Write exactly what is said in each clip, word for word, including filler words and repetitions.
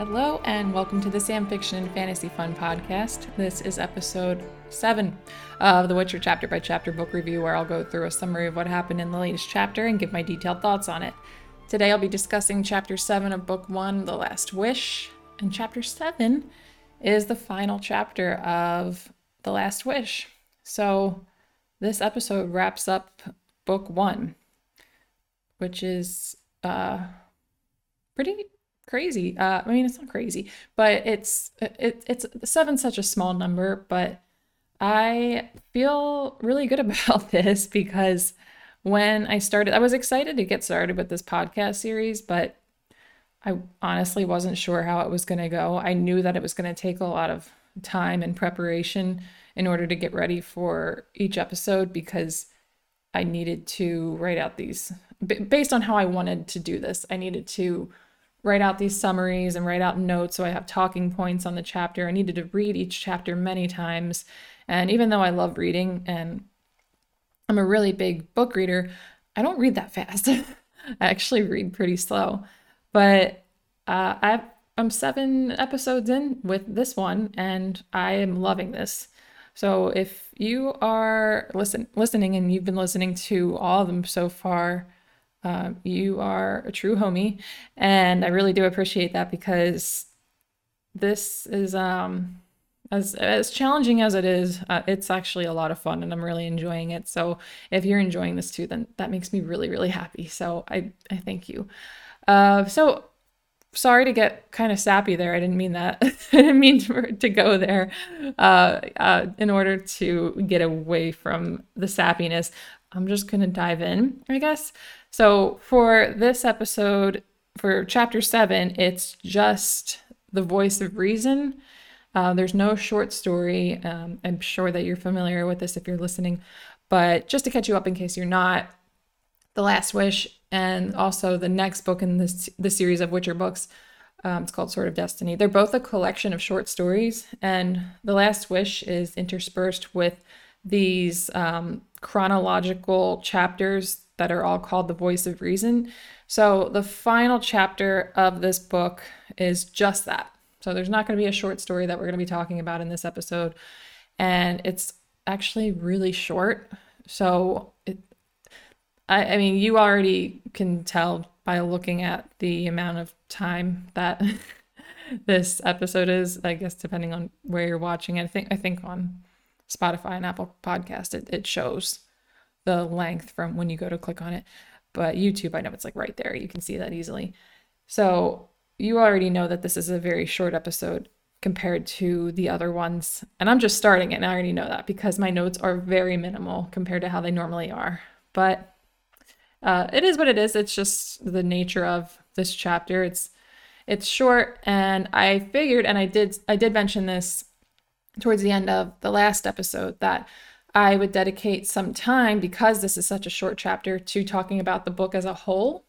Hello and welcome to the Sam Fiction and Fantasy Fun podcast. This is episode seven of the Witcher chapter by chapter book review, where I'll go through a summary of what happened in the latest chapter and give my detailed thoughts on it. Today I'll be discussing chapter seven of book one, The Last Wish, and chapter seven is the final chapter of The Last Wish. So this episode wraps up book one, which is uh, pretty crazy. Uh, I mean, it's not crazy, but it's it, it's seven's such a small number, but I feel really good about this because when I started, I was excited to get started with this podcast series, but I honestly wasn't sure how it was going to go. I knew that it was going to take a lot of time and preparation in order to get ready for each episode because I needed to write out these, based on how I wanted to do this, I needed to write out these summaries and write out notes so I have talking points on the chapter. I needed to read each chapter many times. And even though I love reading and I'm a really big book reader, I don't read that fast. I actually read pretty slow. But uh, I've, I'm seven episodes in with this one, and I am loving this. So if you are listen, listening and you've been listening to all of them so far, Uh, you are a true homie, and I really do appreciate that because this is, um, as, as challenging as it is, uh, it's actually a lot of fun and I'm really enjoying it. So if you're enjoying this too, then that makes me really, really happy. So I, I thank you. Uh, so sorry to get kind of sappy there. I didn't mean that. I didn't mean to, to go there, uh, uh, in order to get away from the sappiness. I'm just going to dive in, I guess. So for this episode, for chapter seven, it's just the voice of reason. Uh, there's no short story. Um, I'm sure that you're familiar with this if you're listening, but just to catch you up in case you're not, The Last Wish and also the next book in this the series of Witcher books, um, it's called Sword of Destiny. They're both a collection of short stories, and The Last Wish is interspersed with these um, chronological chapters that are all called The Voice of Reason. So the final chapter of this book is just that. So there's not going to be a short story that we're going to be talking about in this episode. And it's actually really short. So it, I, I mean, you already can tell by looking at the amount of time that this episode is, I guess, depending on where you're watching it. I think, I think on Spotify and Apple Podcast, it, it shows the length from when you go to click on it, but YouTube, I know it's like right there. You can see that easily. So you already know that this is a very short episode compared to the other ones. And I'm just starting it, and I already know that because my notes are very minimal compared to how they normally are. But uh, it is what it is. It's just the nature of this chapter. It's it's short, and I figured, and I did I did mention this towards the end of the last episode, that I would dedicate some time, because this is such a short chapter, to talking about the book as a whole,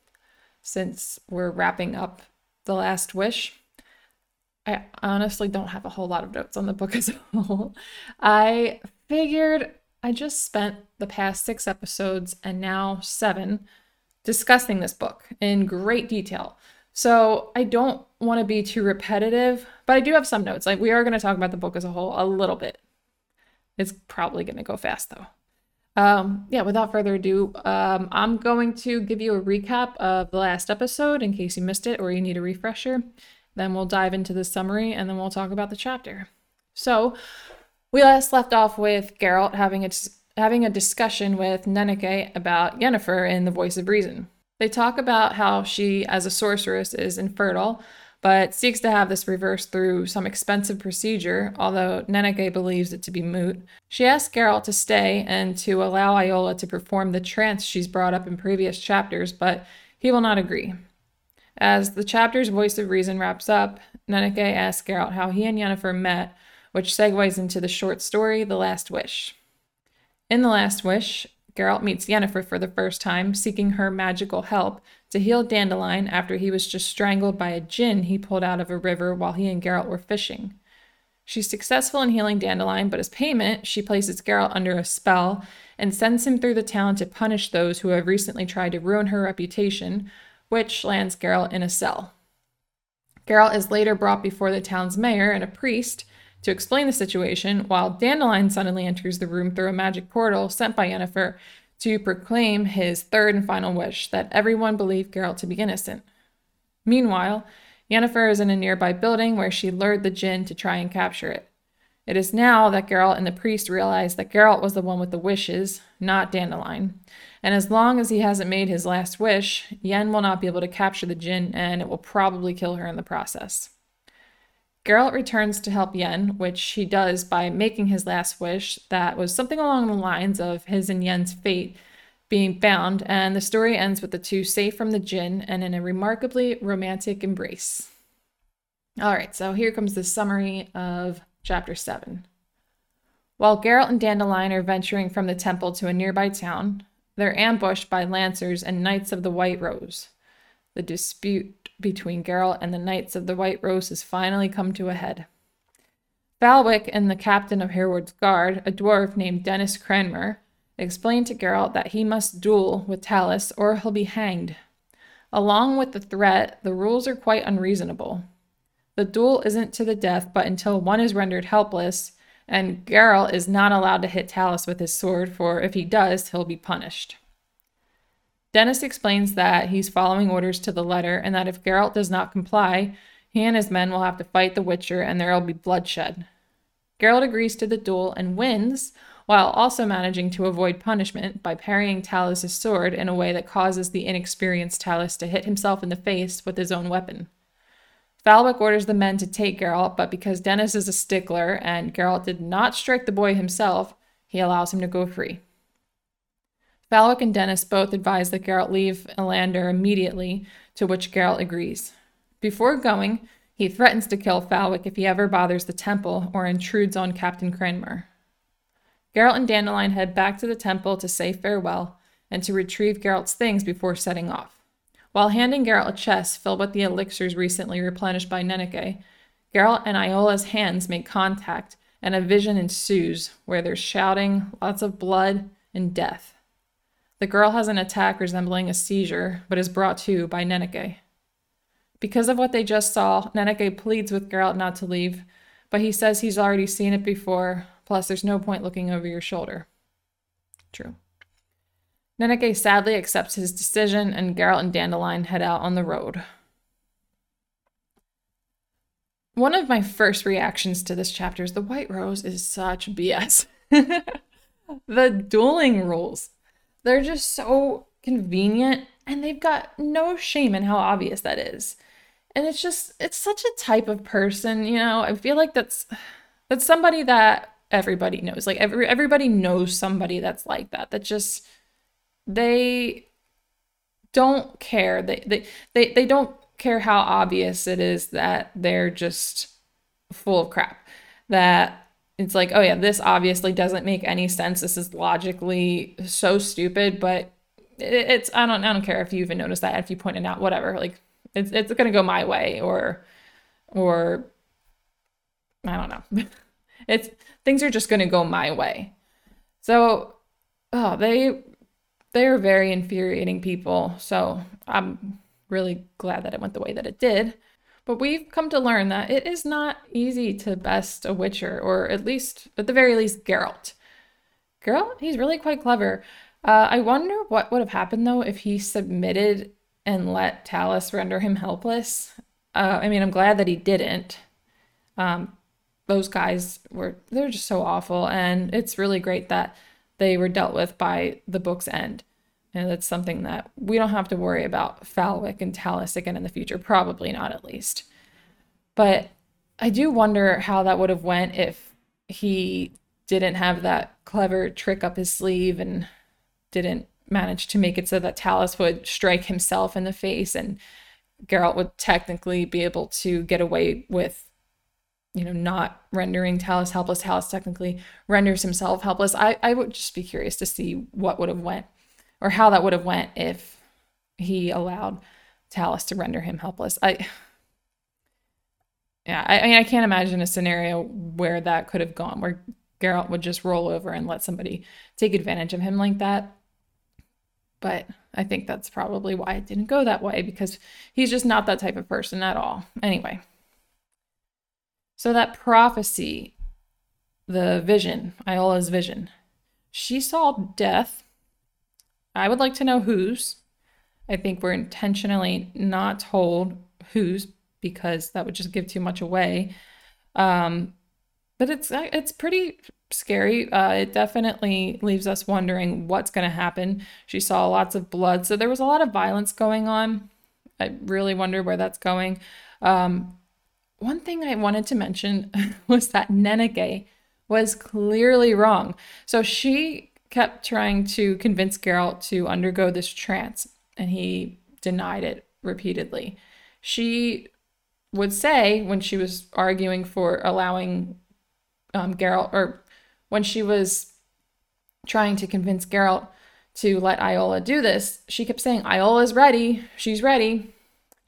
since we're wrapping up The Last Wish. I honestly don't have a whole lot of notes on the book as a whole. I figured I just spent the past six episodes, and now seven, discussing this book in great detail. So I don't want to be too repetitive, but I do have some notes. Like, we are going to talk about the book as a whole a little bit. It's probably going to go fast, though. Um, yeah, without further ado, um, I'm going to give you a recap of the last episode in case you missed it or you need a refresher. Then we'll dive into the summary, and then we'll talk about the chapter. So we last left off with Geralt having a, having a discussion with Nenneke about Yennefer in The Voice of Reason. They talk about how she, as a sorceress, is infertile, but seeks to have this reversed through some expensive procedure, although Nenneke believes it to be moot. She asks Geralt to stay and to allow Iola to perform the trance she's brought up in previous chapters, but he will not agree. As the chapter's Voice of Reason wraps up, Nenneke asks Geralt how he and Yennefer met, which segues into the short story, The Last Wish. In The Last Wish, Geralt meets Yennefer for the first time, seeking her magical help to heal Dandelion after he was just strangled by a djinn he pulled out of a river while he and Geralt were fishing. She's successful in healing Dandelion, but as payment, she places Geralt under a spell and sends him through the town to punish those who have recently tried to ruin her reputation, which lands Geralt in a cell. Geralt is later brought before the town's mayor and a priest to explain the situation, while Dandelion suddenly enters the room through a magic portal sent by Yennefer to proclaim his third and final wish, that everyone believed Geralt to be innocent. Meanwhile, Yennefer is in a nearby building where she lured the djinn to try and capture it. It is now that Geralt and the priest realize that Geralt was the one with the wishes, not Dandelion. And as long as he hasn't made his last wish, Yen will not be able to capture the djinn, and it will probably kill her in the process. Geralt returns to help Yen, which he does by making his last wish that was something along the lines of his and Yen's fate being bound, and the story ends with the two safe from the djinn and in a remarkably romantic embrace. All right, so here comes the summary of Chapter seven. While Geralt and Dandelion are venturing from the temple to a nearby town, they're ambushed by lancers and knights of the White Rose. The dispute between Geralt and the knights of the White Rose has finally come to a head. Falwick and the captain of Hereward's guard, a dwarf named Dennis Cranmer, explain to Geralt that he must duel with Talus or he'll be hanged. Along with the threat, the rules are quite unreasonable. The duel isn't to the death, but until one is rendered helpless, and Geralt is not allowed to hit Talus with his sword, for if he does, he'll be punished. Dennis explains that he's following orders to the letter, and that if Geralt does not comply, he and his men will have to fight the Witcher, and there will be bloodshed. Geralt agrees to the duel and wins, while also managing to avoid punishment by parrying Talus' sword in a way that causes the inexperienced Talus to hit himself in the face with his own weapon. Falwick orders the men to take Geralt, but because Dennis is a stickler and Geralt did not strike the boy himself, he allows him to go free. Falwick and Dennis both advise that Geralt leave Elander immediately, to which Geralt agrees. Before going, he threatens to kill Falwick if he ever bothers the temple or intrudes on Captain Cranmer. Geralt and Dandelion head back to the temple to say farewell and to retrieve Geralt's things before setting off. While handing Geralt a chest filled with the elixirs recently replenished by Nenneke, Geralt and Iola's hands make contact, and a vision ensues where there's shouting, lots of blood, and death. The girl has an attack resembling a seizure, but is brought to by Nenneke. Because of what they just saw, Nenneke pleads with Geralt not to leave, but he says he's already seen it before, plus there's no point looking over your shoulder. True. Nenneke sadly accepts his decision, and Geralt and Dandelion head out on the road. One of my first reactions to this chapter is the White Rose is such B S. The dueling rules. They're just so convenient, and they've got no shame in how obvious that is. And it's just, it's such a type of person, you know, I feel like that's that's somebody that everybody knows. Like, every everybody knows somebody that's like that, that just... They don't care. They, they they they don't care how obvious it is that they're just full of crap. That it's like, oh yeah, this obviously doesn't make any sense. This is logically so stupid, but it, it's I don't I don't care if you even notice that, if you point it out, whatever. Like it's it's gonna go my way or or I don't know. It's things are just gonna go my way. So oh they. They are very infuriating people, so I'm really glad that it went the way that it did. But we've come to learn that it is not easy to best a Witcher, or at least, at the very least, Geralt. Geralt, he's really quite clever. Uh, I wonder what would have happened, though, if he submitted and let Talus render him helpless. Uh, I mean, I'm glad that he didn't. Um, those guys were, they're just so awful, and it's really great that they were dealt with by the book's end. And that's something that we don't have to worry about Falwick and Talus again in the future. Probably not, at least. But I do wonder how that would have went if he didn't have that clever trick up his sleeve and didn't manage to make it so that Talus would strike himself in the face and Geralt would technically be able to get away with, you know, not rendering Talus helpless. Talus technically renders himself helpless. I, I would just be curious to see what would have went, or how that would have went if he allowed Talus to render him helpless. I, yeah, I, I mean, I can't imagine a scenario where that could have gone, where Geralt would just roll over and let somebody take advantage of him like that. But I think that's probably why it didn't go that way, because he's just not that type of person at all. Anyway. So that prophecy, the vision, Iola's vision, she saw death. I would like to know whose. I think we're intentionally not told whose, because that would just give too much away. Um, but it's it's pretty scary. Uh, it definitely leaves us wondering what's going to happen. She saw lots of blood, so there was a lot of violence going on. I really wonder where that's going. Um, one thing I wanted to mention was that Nenneke was clearly wrong. So she kept trying to convince Geralt to undergo this trance, and he denied it repeatedly. She would say, when she was arguing for allowing um, Geralt, or when she was trying to convince Geralt to let Iola do this, she kept saying, Iola's ready, she's ready.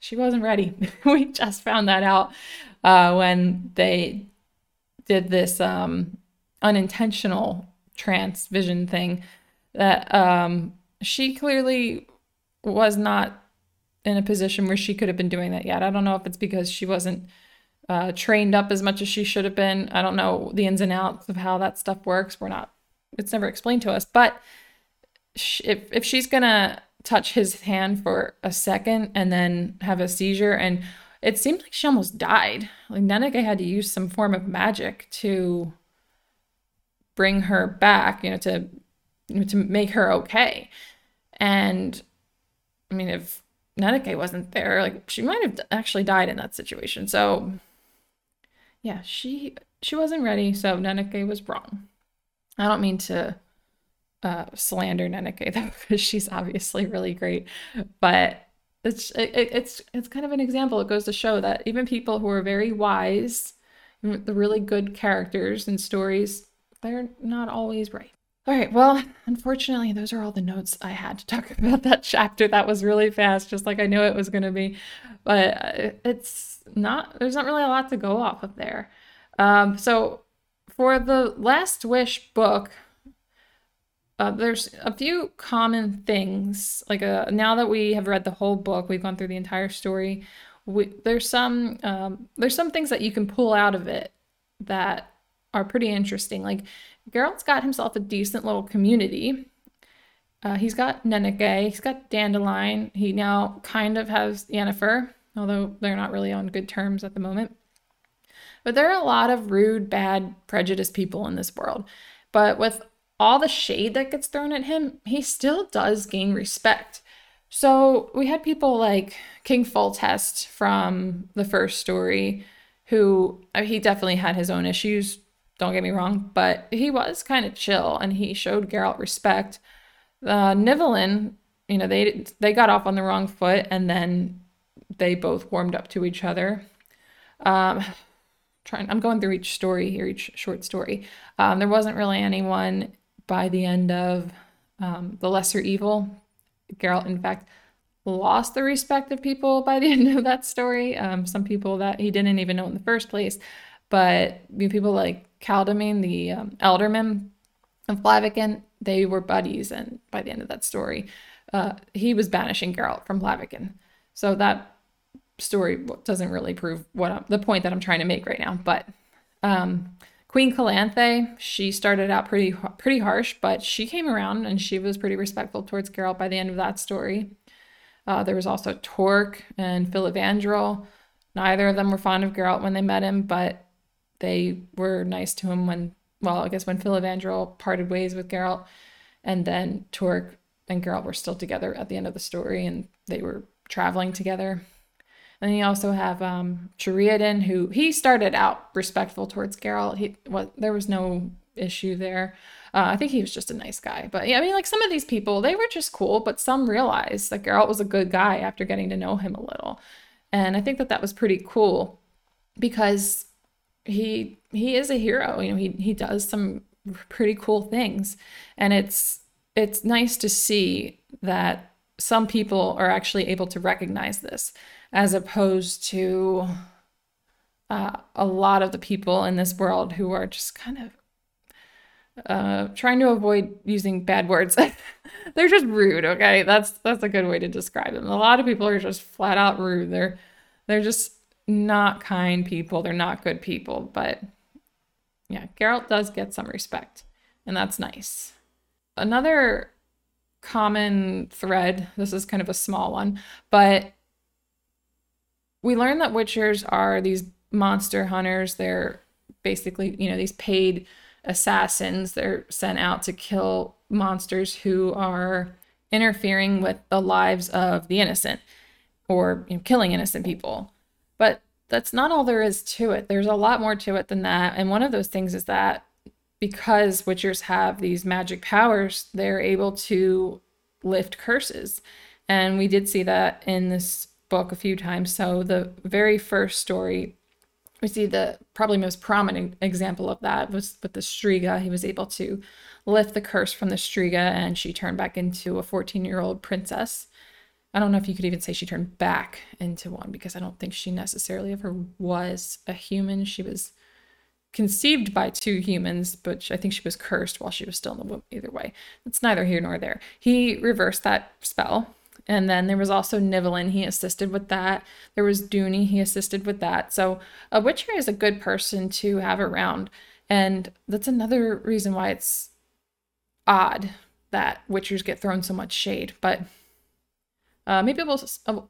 She wasn't ready. We just found that out uh, when they did this um, unintentional trance vision thing, that um, she clearly was not in a position where she could have been doing that yet. I don't know if it's because she wasn't uh, trained up as much as she should have been. I don't know the ins and outs of how that stuff works. We're not, it's never explained to us, but she, if, if she's gonna touch his hand for a second and then have a seizure, and it seems like she almost died. Like Nenneke had to use some form of magic to bring her back, you know, to, to make her okay. And I mean, if Nenneke wasn't there, like, she might have actually died in that situation. So yeah, she she wasn't ready, so Nenneke was wrong. I don't mean to uh, slander Nenneke, though, because she's obviously really great. But it's it, it's it's kind of an example. It goes to show that even people who are very wise, the really good characters and stories, they're not always right. All right, well, unfortunately, those are all the notes I had to talk about that chapter. That was really fast, just like I knew it was going to be. But it's not, there's not really a lot to go off of there. Um, so for the Last Wish book, uh, there's a few common things. Like uh, now that we have read the whole book, we've gone through the entire story, we, there's some um, there's some things that you can pull out of it that are pretty interesting. Like, Geralt's got himself a decent little community. Uh, he's got Nenneke, he's got Dandelion, he now kind of has Yennefer, although they're not really on good terms at the moment. But there are a lot of rude, bad, prejudiced people in this world. But with all the shade that gets thrown at him, he still does gain respect. So we had people like King Foltest from the first story, who, he definitely had his own issues, don't get me wrong, but he was kind of chill and he showed Geralt respect. Uh, Nivellen, you know, they they got off on the wrong foot and then they both warmed up to each other. Um, trying, I'm going through each story here, each short story. Um, there wasn't really anyone by the end of um, The Lesser Evil. Geralt, in fact, lost the respect of people by the end of that story. Um, some people that he didn't even know in the first place, but you know, people like Caldamene, the um, Elderman of Blaviken, they were buddies, and by the end of that story, uh, he was banishing Geralt from Blaviken. So that story doesn't really prove what I'm, the point that I'm trying to make right now. But um, Queen Calanthe, she started out pretty pretty harsh, but she came around and she was pretty respectful towards Geralt by the end of that story. Uh, there was also Tork and Filavandrel. Neither of them were fond of Geralt when they met him, but they were nice to him when, well, I guess when Filavandrel parted ways with Geralt, and then Tork and Geralt were still together at the end of the story, and they were traveling together. And then you also have um, Chireadan, who, he started out respectful towards Geralt. He was, there was no issue there. Uh, I think he was just a nice guy. But yeah, I mean, like, some of these people, they were just cool, but some realized that Geralt was a good guy after getting to know him a little. And I think that that was pretty cool, because He he is a hero. You know, he he does some pretty cool things, and it's it's nice to see that some people are actually able to recognize this, as opposed to uh, a lot of the people in this world who are just kind of Uh, trying to avoid using bad words. They're just rude, okay? That's that's a good way to describe them. A lot of people are just flat out rude. They're they're just not kind people. They're not good people. But yeah, Geralt does get some respect, and that's nice. Another common thread, this is kind of a small one, but we learned that Witchers are these monster hunters. They're basically, you know, these paid assassins. They're sent out to kill monsters who are interfering with the lives of the innocent, or, you know, killing innocent people. But that's not all there is to it. There's a lot more to it than that. And one of those things is that because Witchers have these magic powers, they're able to lift curses. And we did see that in this book a few times. So the very first story, we see the probably most prominent example of that was with the Striga. He was able to lift the curse from the Striga, and she turned back into a fourteen-year-old princess. I don't know if you could even say she turned back into one, because I don't think she necessarily ever was a human. She was conceived by two humans, but I think she was cursed while she was still in the womb. Either way, it's neither here nor there. He reversed that spell. And then there was also Nivellen. He assisted with that. There was Duny. He assisted with that. So a Witcher is a good person to have around. And that's another reason why it's odd that Witchers get thrown so much shade. But uh, maybe we'll,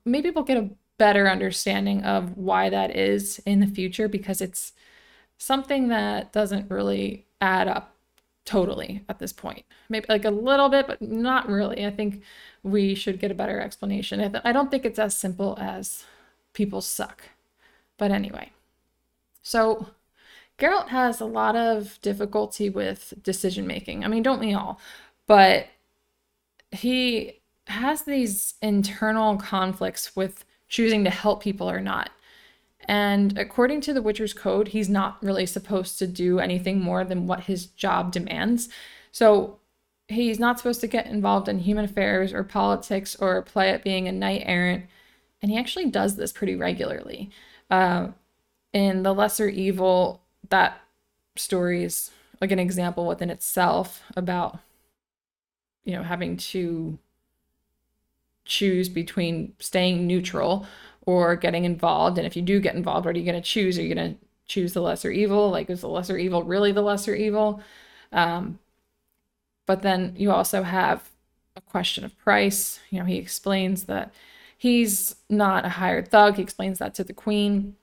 maybe we'll get a better understanding of why that is in the future, because it's something that doesn't really add up totally at this point. Maybe like a little bit, but not really. I think we should get a better explanation. I, th- I don't think it's as simple as people suck. But anyway, so Geralt has a lot of difficulty with decision making. I mean, don't we all? But he has these internal conflicts with choosing to help people or not. And according to the Witcher's code, he's not really supposed to do anything more than what his job demands. So he's not supposed to get involved in human affairs or politics or play at being a knight errant. And he actually does this pretty regularly. Uh, in The Lesser Evil, that story is like an example within itself about, you know, having to choose between staying neutral or getting involved. And if you do get involved, what are you going to choose? Are you going to choose the lesser evil? Like, is the lesser evil really the lesser evil? Um, but then you also have a question of price. You know, he explains that he's not a hired thug. He explains that to the queen.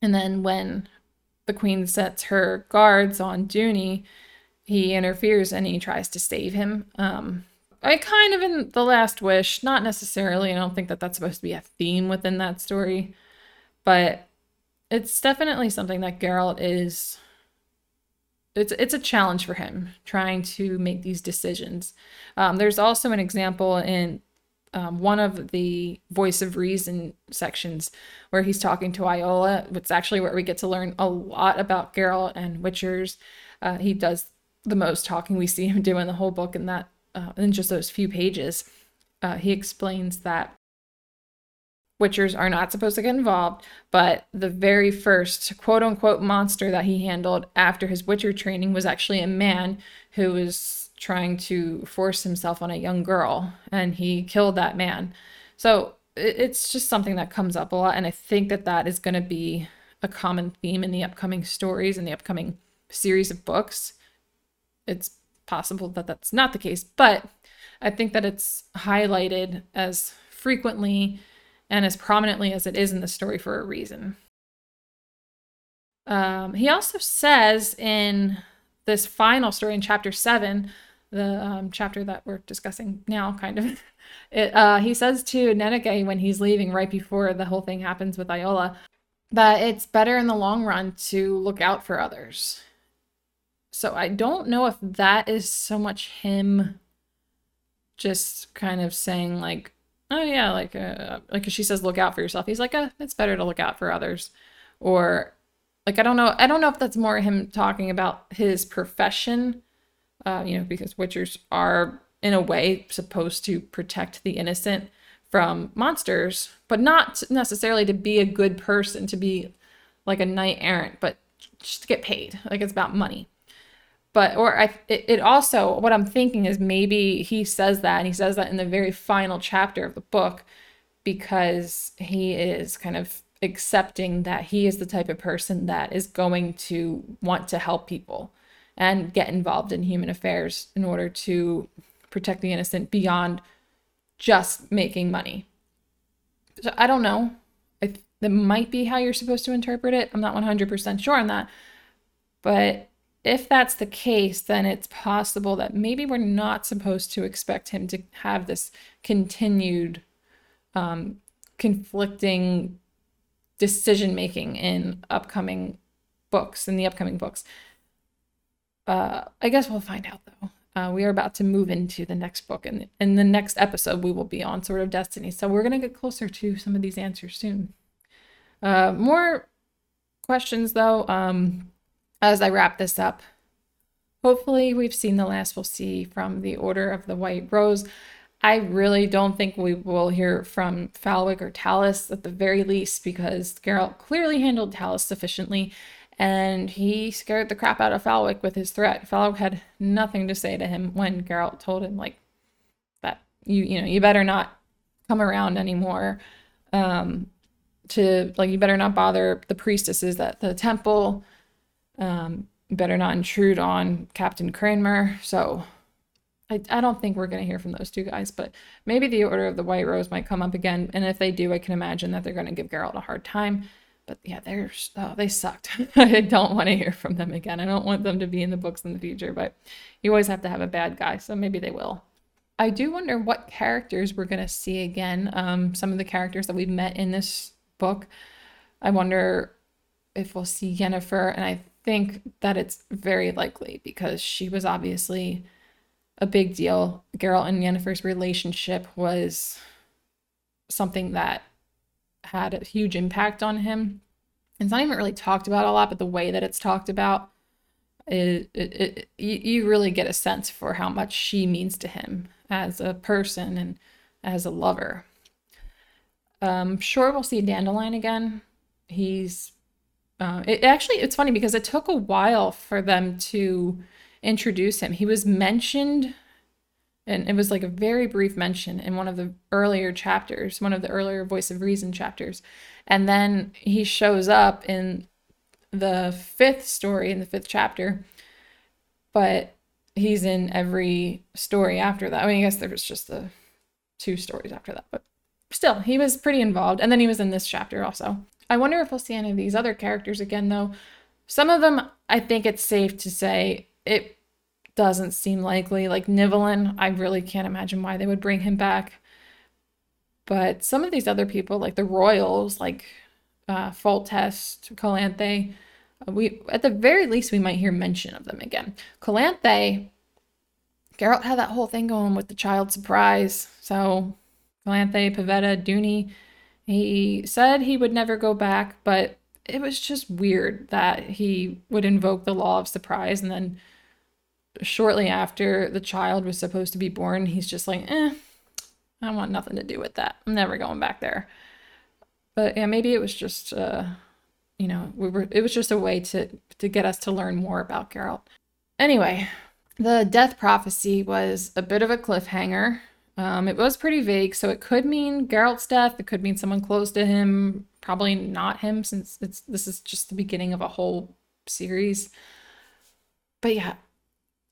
And then when the queen sets her guards on Duny, he interferes and he tries to save him. Um, I kind of in The Last Wish, not necessarily. I don't think that that's supposed to be a theme within that story, but it's definitely something that Geralt is, it's it's a challenge for him trying to make these decisions. Um, there's also an example in um, one of the Voice of Reason sections where he's talking to Iola. It's actually where we get to learn a lot about Geralt and Witchers. Uh, he does the most talking we see him do in the whole book, in that Uh, in just those few pages. Uh, he explains that Witchers are not supposed to get involved, but the very first quote-unquote monster that he handled after his Witcher training was actually a man who was trying to force himself on a young girl, and he killed that man. So it, it's just something that comes up a lot, and I think that that is going to be a common theme in the upcoming stories and the upcoming series of books. It's possible that that's not the case, but I think that it's highlighted as frequently and as prominently as it is in the story for a reason. Um, he also says in this final story in chapter seven, the um, chapter that we're discussing now, kind of, it, uh, he says to Nenneke when he's leaving right before the whole thing happens with Iola, that it's better in the long run to look out for others. So I don't know if that is so much him just kind of saying like, oh yeah, like, uh, like she says, look out for yourself. He's like, uh, it's better to look out for others. Or like, I don't know. I don't know if that's more him talking about his profession, uh, you know, because Witchers are in a way supposed to protect the innocent from monsters, but not necessarily to be a good person, to be like a knight errant, but just to get paid. Like, it's about money. But, or I, it, it also, what I'm thinking is maybe he says that, and he says that in the very final chapter of the book, because he is kind of accepting that he is the type of person that is going to want to help people and get involved in human affairs in order to protect the innocent beyond just making money. So I don't know. I th- that might be how you're supposed to interpret it. I'm not one hundred percent sure on that. But if that's the case, then it's possible that maybe we're not supposed to expect him to have this continued um, conflicting decision-making in upcoming books, in the upcoming books. Uh, I guess we'll find out, though. Uh, we are about to move into the next book, and in the next episode, we will be on Sword of Destiny. So we're going to get closer to some of these answers soon. Uh, more questions, though. Um, As I wrap this up, hopefully we've seen the last we'll see from the Order of the White Rose. I really don't think we will hear from Falwick or Talus at the very least, because Geralt clearly handled Talus sufficiently, and he scared the crap out of Falwick with his threat. Falwick had nothing to say to him when Geralt told him, like, that you you know you better not come around anymore. Um, to like you better not bother the priestesses at the temple. Um, better not intrude on Captain Cranmer. So I, I don't think we're going to hear from those two guys, but maybe the Order of the White Rose might come up again. And if they do, I can imagine that they're going to give Geralt a hard time. But yeah, they're, oh, they sucked. I don't want to hear from them again. I don't want them to be in the books in the future, but you always have to have a bad guy. So maybe they will. I do wonder what characters we're going to see again. Um, some of the characters that we've met in this book, I wonder if we'll see Yennefer, and I think that it's very likely because she was obviously a big deal. Geralt and Yennefer's relationship was something that had a huge impact on him. It's not even really talked about a lot, but the way that it's talked about, it, it, it, you, you really get a sense for how much she means to him as a person and as a lover. Um, sure, we'll see Dandelion again. He's Uh, it actually, it's funny because it took a while for them to introduce him. He was mentioned, and it was like a very brief mention in one of the earlier chapters, one of the earlier Voice of Reason chapters. And then he shows up in the fifth story, in the fifth chapter, but he's in every story after that. I mean, I guess there was just the two stories after that, but still, he was pretty involved. And then he was in this chapter also. I wonder if we'll see any of these other characters again, though. Some of them, I think it's safe to say it doesn't seem likely. Like Nivellen, I really can't imagine why they would bring him back. But some of these other people, like the royals, like uh, Foltest, Calanthe, we at the very least we might hear mention of them again. Calanthe, Geralt had that whole thing going with the child surprise. So Calanthe, Pavetta, Duny. He said he would never go back, but it was just weird that he would invoke the law of surprise. And then shortly after the child was supposed to be born, he's just like, eh, I want nothing to do with that. I'm never going back there. But yeah, maybe it was just, uh, you know, we were. It was just a way to, to get us to learn more about Geralt. Anyway, the death prophecy was a bit of a cliffhanger. Um, it was pretty vague, so it could mean Geralt's death, it could mean someone close to him, probably not him, since it's this is just the beginning of a whole series. But yeah,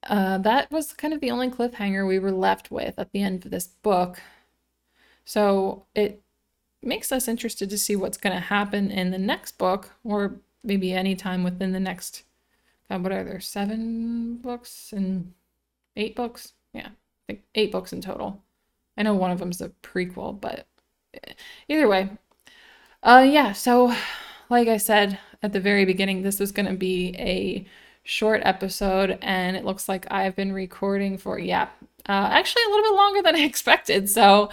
uh, that was kind of the only cliffhanger we were left with at the end of this book. So it makes us interested to see what's going to happen in the next book, or maybe any time within the next, God, what are there, seven books and eight books? Yeah, I think eight books in total. I know one of them's a prequel, but either way. Uh, yeah, so like I said at the very beginning, this was going to be a short episode, and it looks like I've been recording for, yeah, uh, actually a little bit longer than I expected. So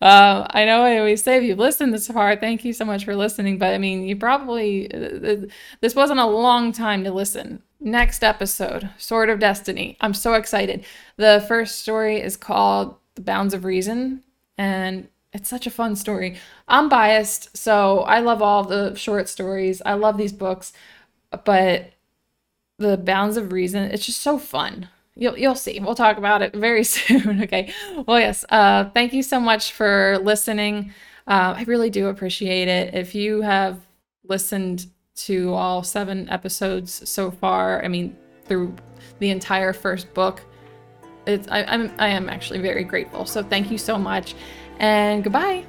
uh, I know I always say if you've listened this far, thank you so much for listening. But I mean, you probably, uh, this wasn't a long time to listen. Next episode, Sword of Destiny. I'm so excited. The first story is called Bounds of Reason, and it's such a fun story. I'm biased, so I love all the short stories. I love these books, but the Bounds of Reason. It's just so fun. You'll, you'll see. We'll talk about it very soon. Okay. Well, yes. Uh, thank you so much for listening. Uh, I really do appreciate it. If you have listened to all seven episodes so far, I mean, through the entire first book, it's, I, I'm, I am actually very grateful. So thank you so much, and goodbye.